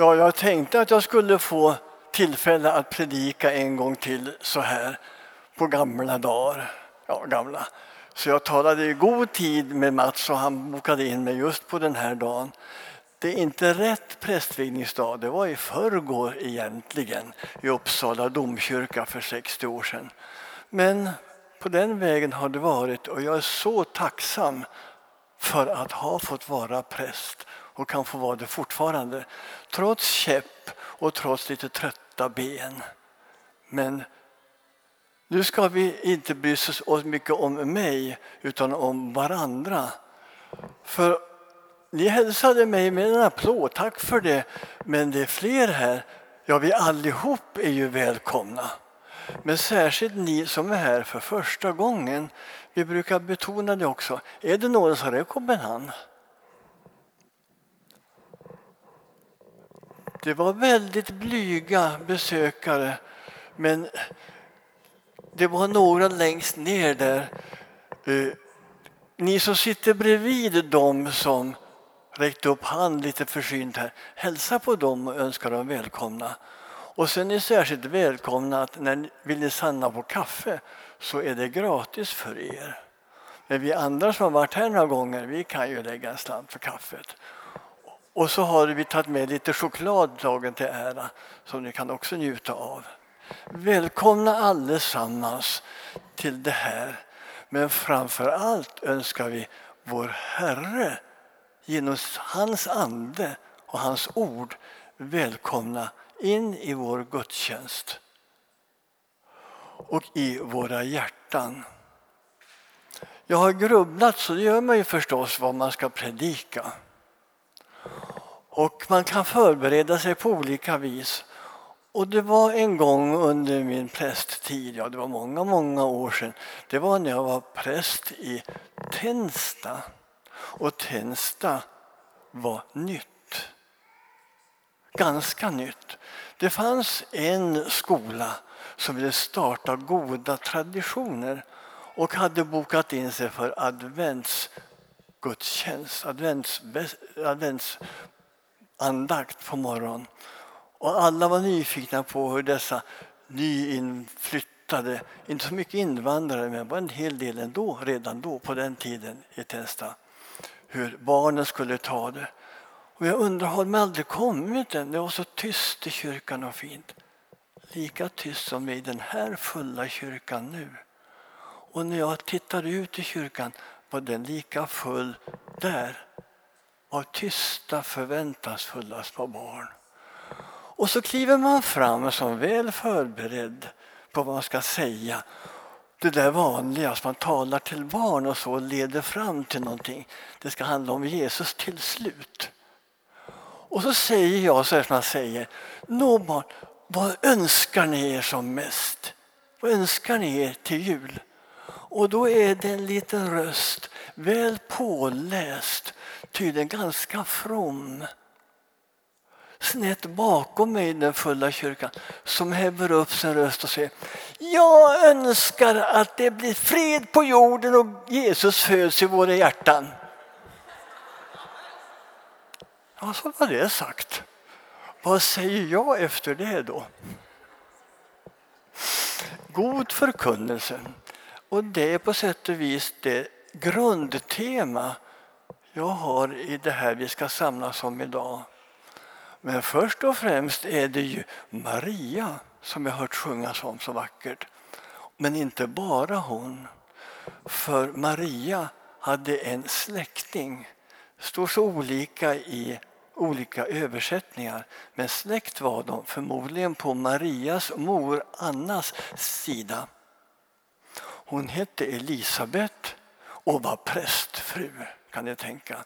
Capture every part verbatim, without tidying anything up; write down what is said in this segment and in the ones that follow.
Ja, jag tänkte att jag skulle få tillfälle att predika en gång till så här på gamla dagar. Ja, gamla. Så jag talade i god tid med Mats och han bokade in mig just på den här dagen. Det är inte rätt prästvigningsdag, det var i förrgår egentligen i Uppsala domkyrka för sextio år sedan. Men på den vägen har det varit och jag är så tacksam för att ha fått vara präst och kan få vara det fortfarande. Trots käpp och trots lite trötta ben. Men nu ska vi inte bry oss så mycket om mig utan om varandra. För ni hälsade mig med en applåd, tack för det. Men det är fler här. Ja, vi allihop är ju välkomna. Men särskilt ni som är här för första gången. Vi brukar betona det också. Är det någon som rekommenderar han? Det var väldigt blyga besökare. Men det var några längst ner där. Ni som sitter bredvid dem som räckte upp hand lite försynt här. Hälsa på dem och önskar dem välkomna. Och sen är särskilt välkomna att när ni vill stanna på kaffe så är det gratis för er. Men vi andra som har varit här några gånger, vi kan ju lägga en slant för kaffet. Och så har vi tagit med lite choklad dagen till ära som ni kan också njuta av. Välkomna allesammans till det här. Men framför allt önskar vi vår Herre genom hans ande och hans ord välkomna in i vår gudstjänst och i våra hjärtan. Jag har grubblat, så det gör man ju förstås vad man ska predika. Och man kan förbereda sig på olika vis. Och det var en gång under min prästtid, ja det var många, många år sedan. Det var när jag var präst i Tensta. Och Tensta var nytt. Ganska nytt. Det fanns en skola som ville starta goda traditioner. Och hade bokat in sig för adventsgudstjänst, advents, adventsandakt på morgonen. Och alla var nyfikna på hur dessa nyinflyttade, inte så mycket invandrare men bara en hel del ändå, redan då på den tiden i Tensta, hur barnen skulle ta det. Och jag undrar, har de aldrig kommit än? Det var så tyst i kyrkan och fint. Lika tyst som i den här fulla kyrkan nu. Och när jag tittade ut i kyrkan var den lika full där av tysta, förväntansfulla små barn. Och så kliver man fram som väl förberedd på vad man ska säga. Det där vanliga, att man talar till barn och så leder fram till någonting. Det ska handla om Jesus till slut. Och så säger jag så här som man säger. Nå barn, vad önskar ni er som mest? Vad önskar ni er till jul? Och då är det en liten röst, väl påläst, tydligen ganska from. Snett bakom mig i den fulla kyrkan som häver upp sin röst och säger: jag önskar att det blir fred på jorden och Jesus föds i våra hjärtan. Ja, så var det sagt. Vad säger jag efter det då? God förkunnelse. Och det är på sätt och vis det grundtema jag har i det här vi ska samlas om idag. Men först och främst är det ju Maria som jag hört sjungas om så vackert. Men inte bara hon. För Maria hade en släkting. Står så olika i olika översättningar. Men släkt var de förmodligen på Marias mor Annas sida. Hon hette Elisabet och var prästfru, kan ni tänka,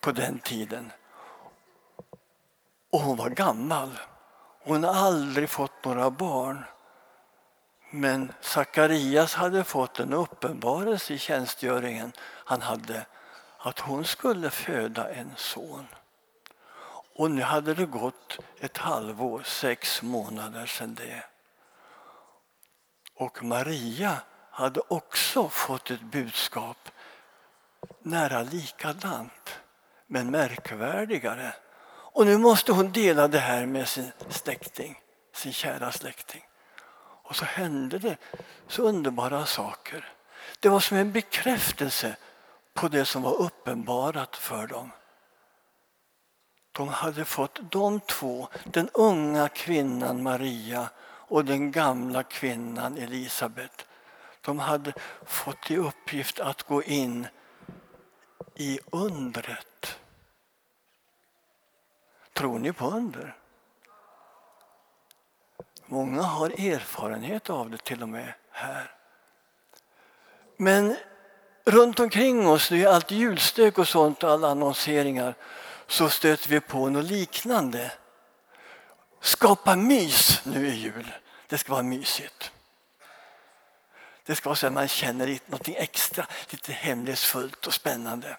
på den tiden. Och hon var gammal. Hon har aldrig fått några barn. Men Sakarias hade fått en uppenbarelse i tjänstgöringen. Han hade att hon skulle föda en son. Och nu hade det gått ett halvår, sex månader sedan det. Och Maria hade också fått ett budskap nära likadant, men märkvärdigare. Och nu måste hon dela det här med sin släkting, sin kära släkting. Och så hände det så underbara saker. Det var som en bekräftelse på det som var uppenbarat för dem. De hade fått de två, den unga kvinnan Maria och den gamla kvinnan Elisabet. De hade fått i uppgift att gå in i undret. Tror ni på under? Många har erfarenhet av det till och med här. Men runt omkring oss, det är allt julstök och sånt, alla annonseringar, så stöter vi på något liknande. Skapa mys nu i jul. Det ska vara mysigt. Det ska vara så att man känner något extra, lite hemlighetsfullt och spännande.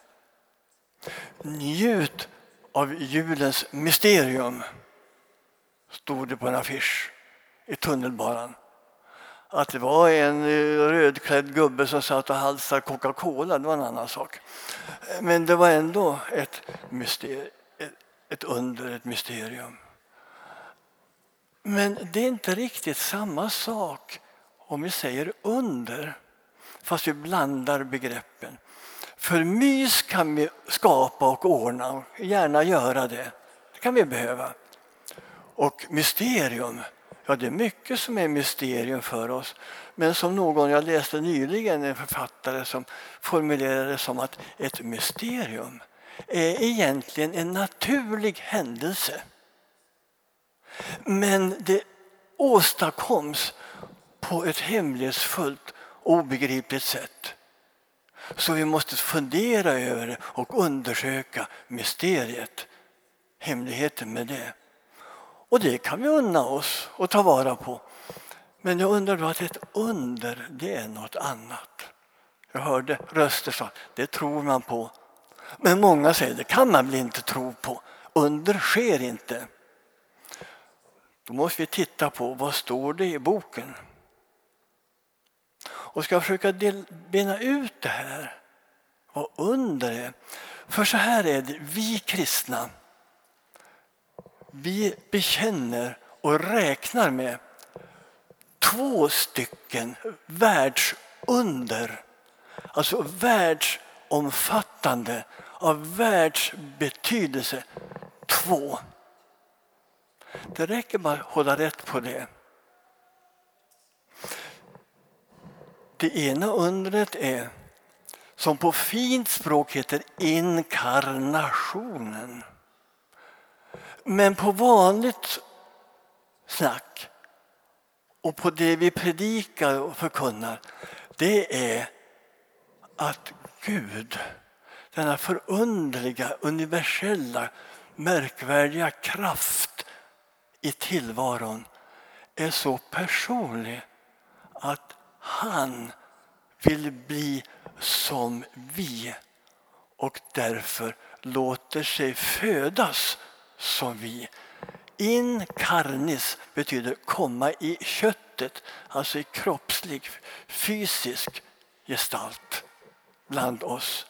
Njut av julens mysterium, stod det på en affisch i tunnelbanan. Att det var en rödklädd gubbe som satt och halsade Coca-Cola, det var en annan sak. Men det var ändå ett, myster- ett under, ett mysterium. Men det är inte riktigt samma sak om vi säger under, fast vi blandar begreppen. För mys kan vi skapa och ordna, och gärna göra det. Det kan vi behöva. Och mysterium, ja, det är mycket som är mysterium för oss. Men som någon jag läste nyligen, en författare som formulerade det som att ett mysterium är egentligen en naturlig händelse. Men det åstadkoms på ett hemlighetsfullt, obegripligt sätt. Så vi måste fundera över det och undersöka mysteriet, hemligheten med det. Och det kan vi unna oss och ta vara på. Men jag undrar då att ett under, det är något annat. Jag hörde röster säga, det tror man på. Men många säger, det kan man väl inte tro på. Under sker inte. Då måste vi titta på, vad står det i boken? Och ska jag försöka del, bena ut det här. Vad under det. För så här är det, vi kristna. Vi bekänner och räknar med två stycken världsunder. Alltså världsomfattande, av världsbetydelse. Två. Det räcker bara att hålla rätt på det. Det ena undret är, som på fint språk heter, inkarnationen. Men på vanligt snack och på det vi predikar och förkunnar, det är att Gud, denna förunderliga, universella, märkvärdiga kraft i tillvaron, är så personlig att han vill bli som vi och därför låter sig födas som vi. In carnis betyder komma i köttet, alltså i kroppslig, fysisk gestalt bland oss.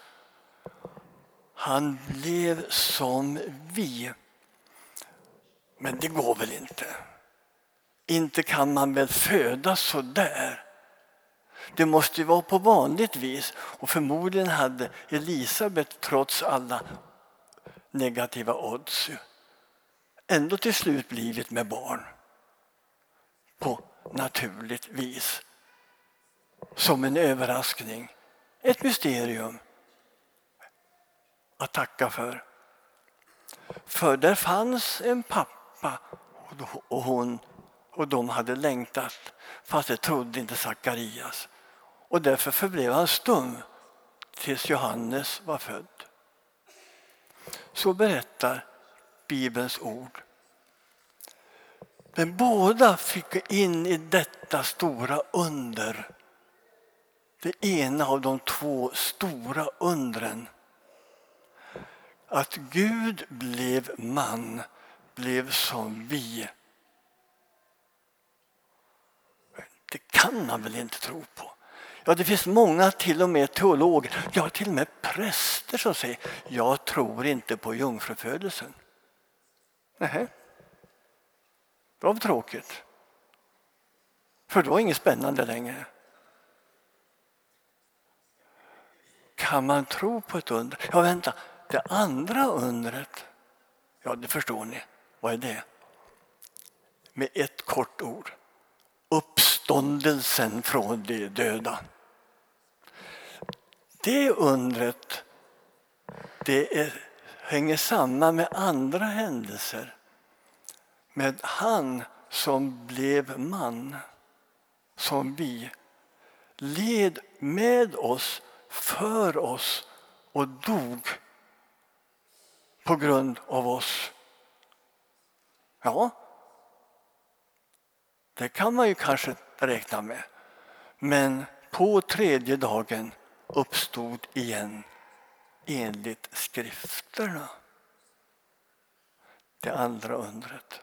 Han blev som vi. Men det går väl inte. Inte kan man väl födas så där. Det måste ju vara på vanligt vis. Och förmodligen hade Elisabet, trots alla negativa odds, ändå till slut blivit med barn. På naturligt vis. Som en överraskning. Ett mysterium att tacka för. För där fanns en pappa och hon, och de hade längtat, fast det trodde inte Sakarias. Och därför förblev han stum tills Johannes var född. Så berättar Bibelns ord. Men båda fick in i detta stora under. Det ena av de två stora undren. Att Gud blev man, blev som vi. Det kan man väl inte tro på. Ja, det finns många, till och med teologer, ja, till och med präster som säger, jag tror inte på jungfrufödelsen. Nej, det var tråkigt. För det var inget spännande längre. Kan man tro på ett under? Ja, vänta. Det andra undret, ja, det förstår ni. Vad är det? Med ett kort ord. Uppståndelsen från de döda. Det undret, det är, hänger samman med andra händelser. Med han som blev man, som vi, led med oss, för oss och dog på grund av oss. Ja, det kan man ju kanske räkna med. Men på tredje dagen uppstod igen enligt skrifterna. Det andra undret.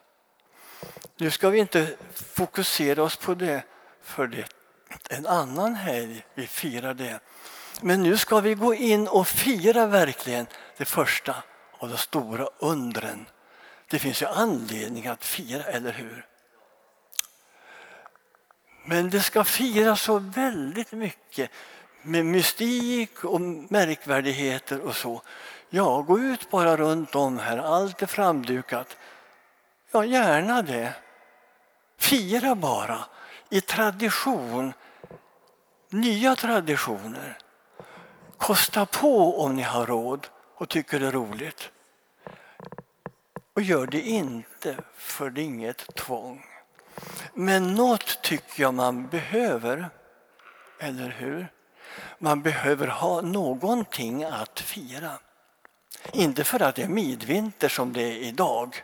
Nu ska vi inte fokusera oss på det, för det en annan helg vi firar det. Men nu ska vi gå in och fira verkligen det första av de stora undren. Det finns ju anledning att fira, eller hur? Men det ska firas så väldigt mycket med mystik och märkvärdigheter och så. Ja, gå ut bara runt om här, allt är framdukat. Ja, gärna det. Fira bara i tradition, nya traditioner. Kosta på om ni har råd och tycker det är roligt. Och gör det inte, för det är inget tvång. Men något tycker jag man behöver, eller hur? Man behöver ha någonting att fira. Inte för att det är midvinter som det är idag.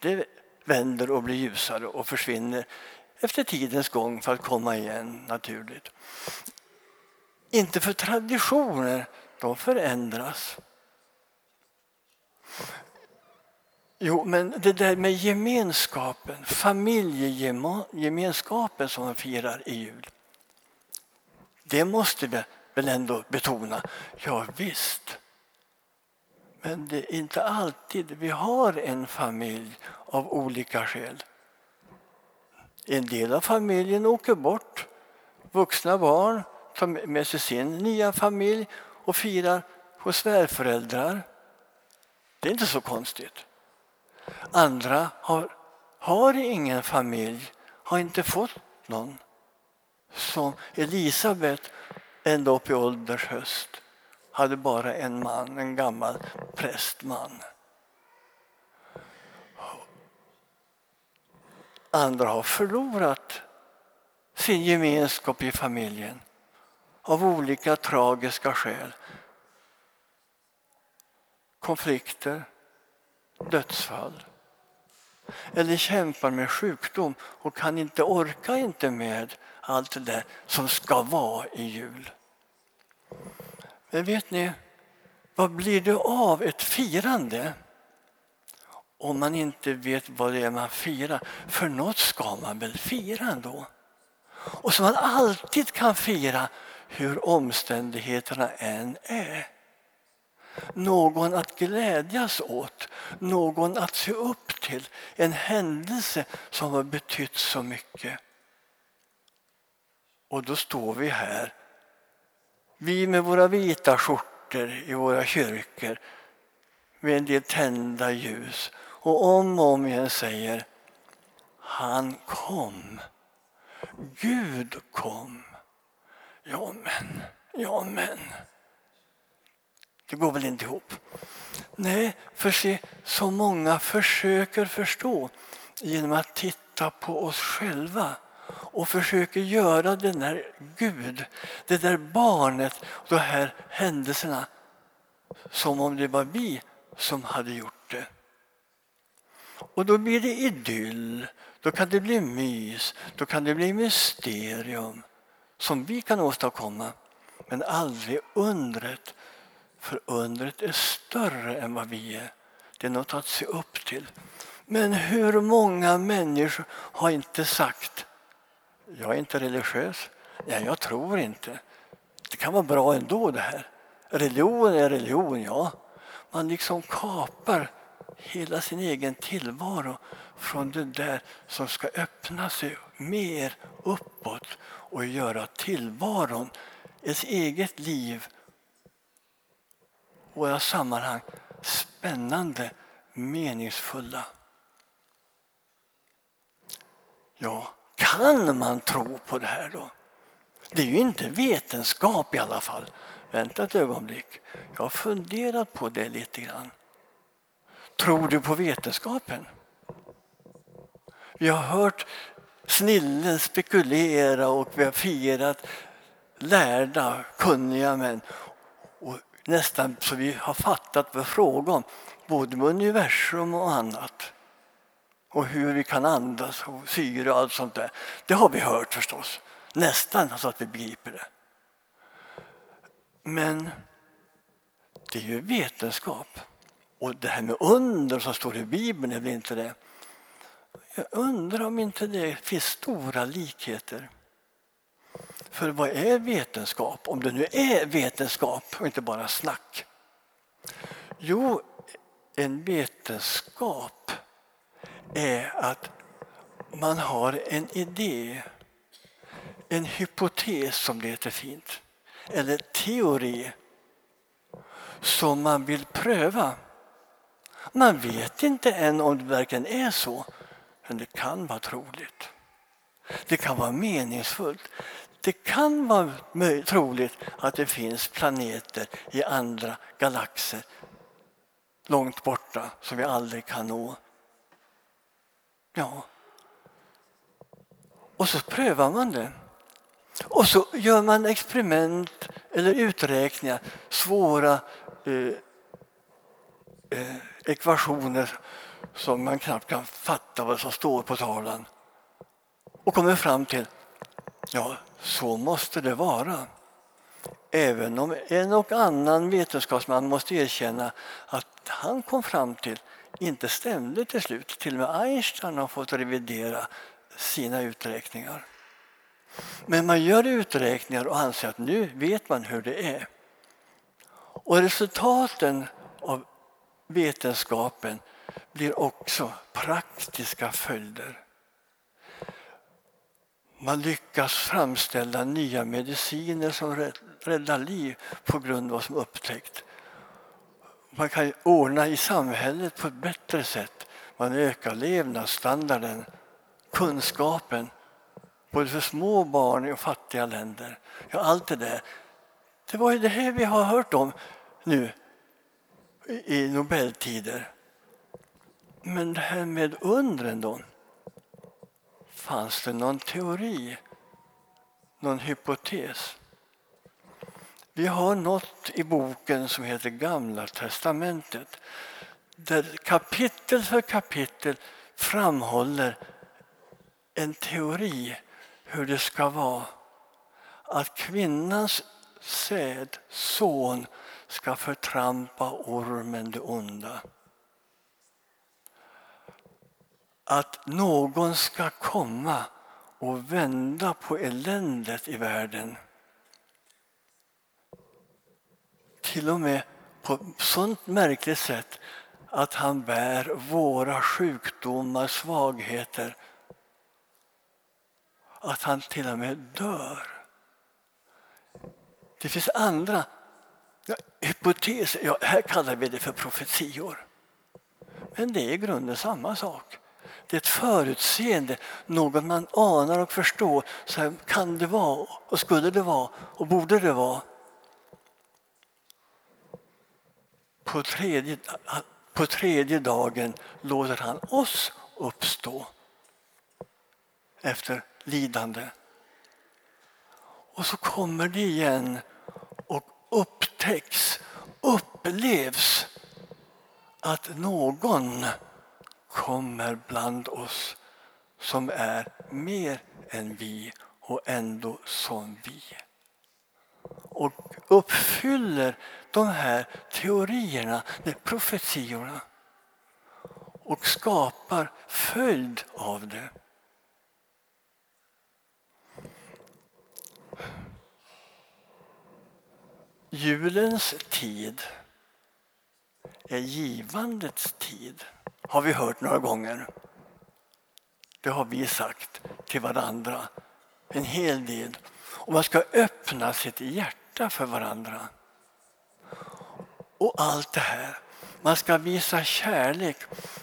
Det vänder och blir ljusare och försvinner efter tidens gång för att komma igen naturligt. Inte för traditioner, de förändras. Jo, men det där med gemenskapen, familjegemenskapen som man firar i jul. Det måste vi väl ändå betona. Ja, visst. Men det är inte alltid vi har en familj av olika skäl. En del av familjen åker bort. Vuxna barn tar med sig sin nya familj och firar hos svärföräldrar. Det är inte så konstigt. Andra har, har ingen familj, har inte fått någon. Som Elisabet ända upp i ålders höst hade bara en man, en gammal prästman. Andra har förlorat sin gemenskap i familjen av olika tragiska skäl. Konflikter, dödsfall. Eller kämpar med sjukdom och kan inte orka inte med allt det där som ska vara i jul. Men vet ni, vad blir det av ett firande om man inte vet vad det är man firar? För något ska man väl fira då? Och som man alltid kan fira hur omständigheterna än är. Någon att glädjas åt, någon att se upp till, en händelse som har betytt så mycket. Och då står vi här, vi med våra vita skjortor i våra kyrkor, med en del tända ljus, och om och om igen säger: han kom, Gud kom. Ja men, ja men. Det går väl inte ihop? Nej, för se, så många försöker förstå genom att titta på oss själva och försöker göra den där Gud, det där barnet, de här händelserna som om det var vi som hade gjort det. Och då blir det idyll, då kan det bli mys, då kan det bli mysterium som vi kan åstadkomma, men aldrig undret. För undret är större än vad vi är. Det är något att se upp till. Men hur många människor har inte sagt: jag är inte religiös. Nej, jag tror inte. Det kan vara bra ändå det här. Religion är religion, ja. Man liksom kapar hela sin egen tillvaro från det där som ska öppna sig mer uppåt och göra tillvaron, ens eget liv, våra sammanhang spännande, meningsfulla. Ja, kan man tro på det här då? Det är ju inte vetenskap i alla fall. Vänta ett ögonblick. Jag har funderat på det lite grann. Tror du på vetenskapen? Vi har hört snillen spekulera och vi har firat lärda, kunniga män. Och nästan så vi har fattat vad frågan om både med universum och annat. Och hur vi kan andas och syre och allt sånt där. Det har vi hört förstås. Nästan så att vi begriper det. Men det är ju vetenskap. Och det här med under som står i Bibeln är väl inte det. Jag undrar om inte det finns stora likheter. För vad är vetenskap? Om det nu är vetenskap och inte bara snack. Jo, en vetenskap är att man har en idé, en hypotes som det heter fint, eller teori som man vill pröva. Man vet inte än om det verkligen är så, men det kan vara troligt. Det kan vara meningsfullt. Det kan vara troligt att det finns planeter i andra galaxer långt borta som vi aldrig kan nå. Ja. Och så prövar man det. Och så gör man experiment eller uträkningar, svåra eh, eh, ekvationer som man knappt kan fatta vad som står på tavlan. Och kommer fram till, ja, så måste det vara. Även om en och annan vetenskapsman måste erkänna att han kom fram till inte stämde till slut. Till och med Einstein har fått revidera sina uträkningar. Men man gör uträkningar och anser att nu vet man hur det är. Och resultaten av vetenskapen blir också praktiska följder. Man lyckas framställa nya mediciner som räddar liv på grund av vad som upptäckt. Man kan ordna i samhället på ett bättre sätt. Man ökar levnadsstandarden, kunskapen, både för små barn och fattiga länder. Ja, allt det där. Det var ju det här vi har hört om nu i Nobeltider. Men det här med undren då. Fanns det någon teori? Någon hypotes? Vi har något i boken som heter Gamla testamentet. Där kapitel för kapitel framhåller en teori hur det ska vara. Att kvinnans säd, son, ska förtrampa ormen det onda. Att någon ska komma och vända på eländet i världen. Till och med på ett sådant märkligt sätt att han bär våra sjukdomar, svagheter. Att han till och med dör. Det finns andra ja, hypoteser. Ja, här kallar vi det för profetior. Men det är i grunden samma sak. Det är ett förutseende, något man anar och förstår. Så här kan det vara och skulle det vara och borde det vara. På tredje, på tredje dagen låter han oss uppstå efter lidande. Och så kommer det igen och upptäcks, upplevs att någon kommer bland oss som är mer än vi och ändå som vi. Och uppfyller de här teorierna, de profetiorna. Och skapar följd av det. Julens tid är givandets tid. har vi hört några gånger. Det har vi sagt till varandra en hel del. Och man ska öppna sitt hjärta för varandra. Och allt det här. Man ska visa kärlek.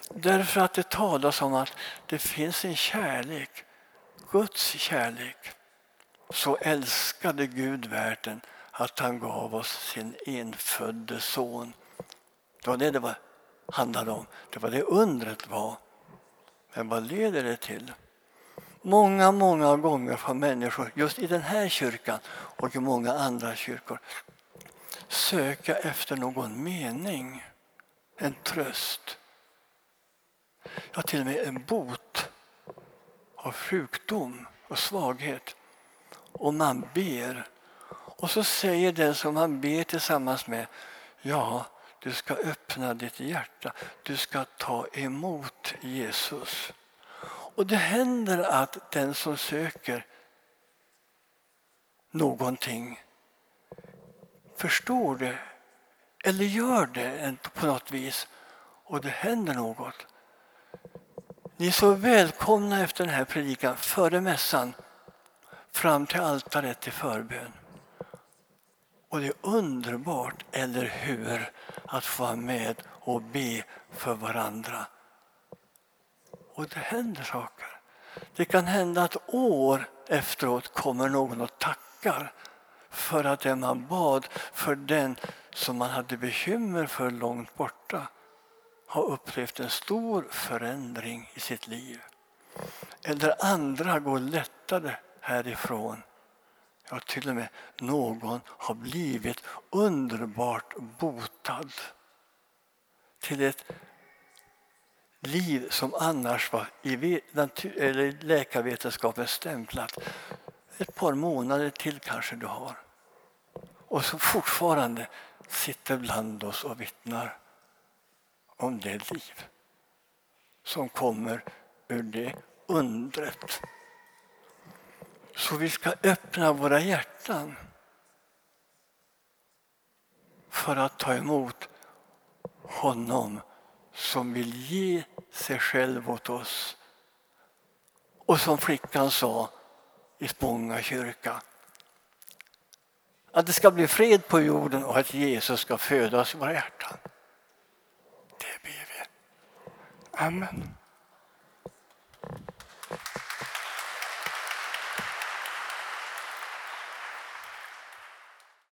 Därför att det talas om att det finns en kärlek. Guds kärlek. Så älskade Gud världen att han gav oss sin enfödde son. Det var det det var, handlade om. Det var det undret var. Men vad leder det till? Många, många gånger får människor, just i den här kyrkan och i många andra kyrkor, söka efter någon mening, en tröst. Ja, till och med en bot av sjukdom och svaghet. Och man ber. Och så säger den som man ber tillsammans med, ja, du ska öppna ditt hjärta. Du ska ta emot Jesus. Och det händer att den som söker någonting förstår det. Eller gör det på något vis. Och det händer något. Ni är så välkomna efter den här predikan, före mässan, fram till altaret till förbön. Och det är underbart, eller hur, att få vara med och be för varandra. Och det händer saker. Det kan hända att år efteråt kommer någon och tackar för att den man bad för, den som man hade bekymmer för långt borta, har upplevt en stor förändring i sitt liv. Eller andra går lättare härifrån. Ja, till och med någon har blivit underbart botad till ett liv som annars var i natur- eller läkarvetenskapen stämplat. Ett par månader till kanske du har. Och som fortfarande sitter bland oss och vittnar om det liv som kommer ur det undret. Så vi ska öppna våra hjärtan för att ta emot honom som vill ge sig själv åt oss. Och som flickan sa i Spånga kyrka, att det ska bli fred på jorden och att Jesus ska födas i våra hjärtan. Det ber vi. Amen.